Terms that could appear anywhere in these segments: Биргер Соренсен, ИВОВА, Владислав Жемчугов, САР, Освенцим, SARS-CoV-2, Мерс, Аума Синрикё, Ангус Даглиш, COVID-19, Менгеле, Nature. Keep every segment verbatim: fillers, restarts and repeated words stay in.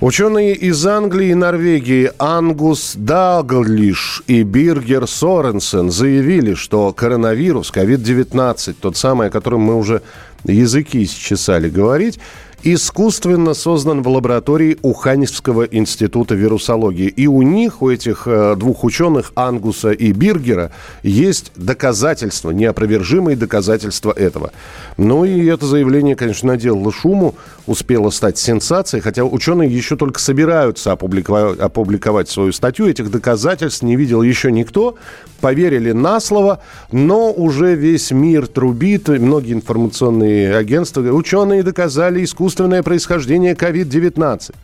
Ученые из Англии и Норвегии Ангус Даглиш и Биргер Соренсен заявили, что коронавирус ковид девятнадцать, тот самый, о котором мы уже языки счесали говорить, искусственно создан в лаборатории Уханьского института вирусологии. И у них, у этих двух ученых, Ангуса и Биргера, есть доказательства, неопровержимые доказательства этого. Ну и это заявление, конечно, наделало шуму, успело стать сенсацией, хотя ученые еще только собираются опубликовать, опубликовать свою статью. Этих доказательств не видел еще никто, поверили на слово, но уже весь мир трубит, многие информационные агентства говорят, ученые доказали искусственно происхождение ковид девятнадцать.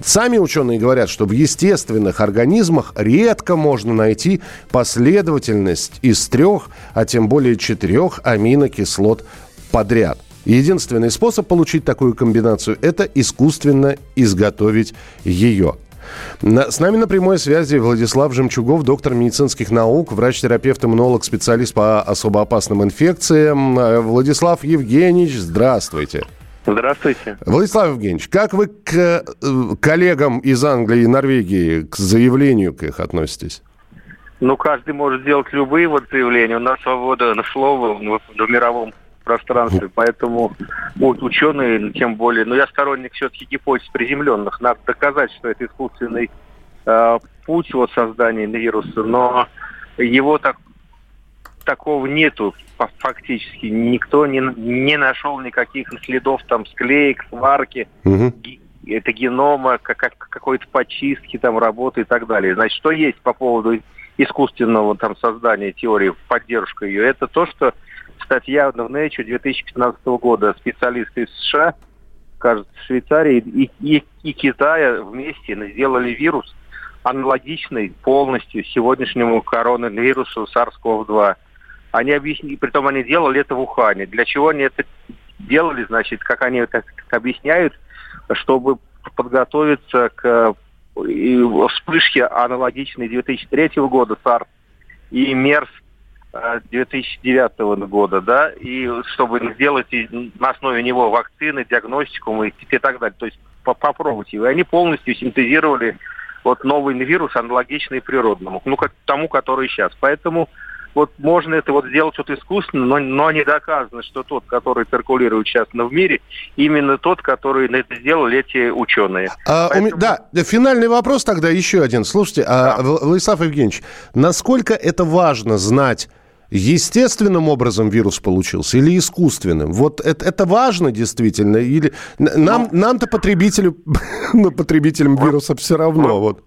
Сами ученые говорят, что в естественных организмах редко можно найти последовательность из трех, а тем более четырех аминокислот подряд. Единственный способ получить такую комбинацию – это искусственно изготовить ее. С нами на прямой связи Владислав Жемчугов, доктор медицинских наук, врач-терапевт, иммунолог, специалист по особо опасным инфекциям. Владислав Евгеньевич, здравствуйте. Здравствуйте. Владислав Евгеньевич, как вы к коллегам из Англии и Норвегии, к заявлению к их относитесь? Ну, каждый может делать любые вот заявления. У нас свобода слова в мировом пространстве, поэтому будут ученые, тем более. Но я сторонник все-таки гипотез приземленных. Надо доказать, что это искусственный э, путь вот, создания вируса, но его так, такого нету. Фактически никто не, не нашел никаких следов там склеек, сварки, угу. ги, это генома, как, как, какой-то почистки, там, работы и так далее. Значит, что есть по поводу искусственного там создания теории, поддержка ее, это то, что статья в Nature две тысячи пятнадцатого года специалисты из США, кажется, Швейцарии и, и, и Китая вместе сделали вирус, аналогичный полностью сегодняшнему коронавирусу сарс ков два. Они объяснили, притом они делали это в Ухане. Для чего они это делали, значит, как они это объясняют, чтобы подготовиться к вспышке аналогичной две тысячи третьего года САР и Мерс две тысячи девятого года, да, и чтобы сделать на основе него вакцины, диагностику и, и так далее. То есть попробовать его. И они полностью синтезировали вот новый вирус, аналогичный природному, ну, как тому, который сейчас. Поэтому вот можно это вот сделать что-то искусственно, но, но не доказано, что тот, который циркулирует сейчас в мире, именно тот, который это сделали эти ученые. А, Поэтому... уме... Да, финальный вопрос тогда еще один. Слушайте, да. а, Владислав Евгеньевич, насколько это важно знать, естественным образом вирус получился или искусственным? Вот это, это важно действительно? Или... Нам, ну... Нам-то потребителю, потребителям вируса все равно, вот.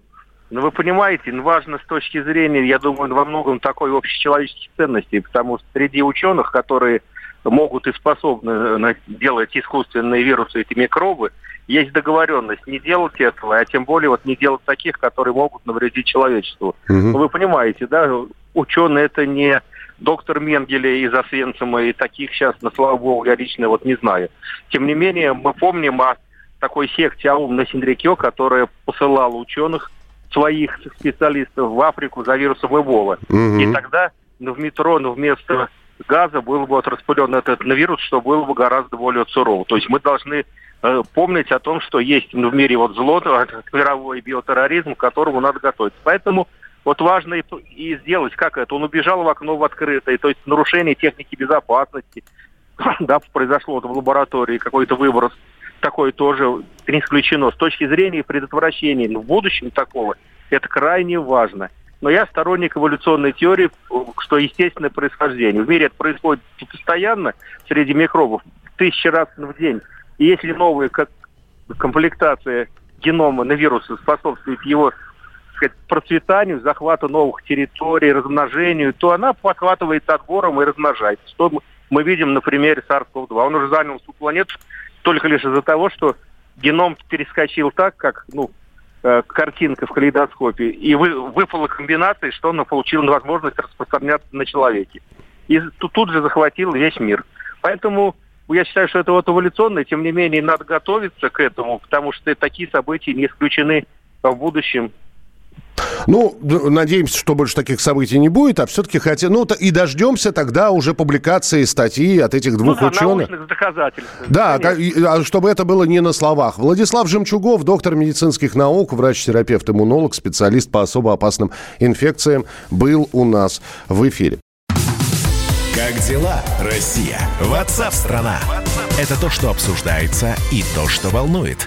Ну, вы понимаете, важно с точки зрения, я думаю, во многом такой общечеловеческой ценности, потому что среди ученых, которые могут и способны делать искусственные вирусы, эти микробы, есть договоренность не делать этого, а тем более вот не делать таких, которые могут навредить человечеству. Угу. Ну, вы понимаете, да, ученые это не доктор Менгеле из Освенцима, и таких сейчас, на слава богу, я лично вот не знаю. Тем не менее, мы помним о такой секте Аума Синрикё, которая посылала ученых, своих специалистов в Африку за вирусом ИВОВА. Угу. И тогда ну, в метро ну, вместо газа был бы вот распылен этот вирус, что было бы гораздо более сурово. То есть мы должны э, помнить о том, что есть ну, в мире вот зло, мировой биотерроризм, к которому надо готовиться. Поэтому вот важно и, и сделать, как это. Он убежал в окно в открытое, то есть нарушение техники безопасности. Да, произошло в лаборатории какой-то выброс. Такое тоже не исключено. С точки зрения предотвращения в будущем такого, это крайне важно. Но я сторонник эволюционной теории, что естественное происхождение. В мире это происходит постоянно среди микробов, тысячи раз в день. И если новая комплектация генома на вирусы способствует его, сказать, процветанию, захвату новых территорий, размножению, то она подхватывается отбором и размножается. Что мы видим на примере сарс ков два. Он уже занял всю планету, только лишь из-за того, что геном перескочил так, как ну, э, картинка в калейдоскопе, и вы, выпала комбинация, что он получил возможность распространяться на человеке. и тут же захватил весь мир. Поэтому я считаю, что это вот эволюционно, тем не менее, надо готовиться к этому, потому что такие события не исключены в будущем. Ну, надеемся, что больше таких событий не будет, а все-таки хотя, ну, и дождемся тогда уже публикации статьи от этих двух ну, да, ученых. Научных доказательств. Да, конечно. Чтобы это было не на словах. Владислав Жемчугов, доктор медицинских наук, врач-терапевт-иммунолог, специалист по особо опасным инфекциям, был у нас в эфире. Как дела, Россия? Ватсап-страна! Это то, что обсуждается и то, что волнует.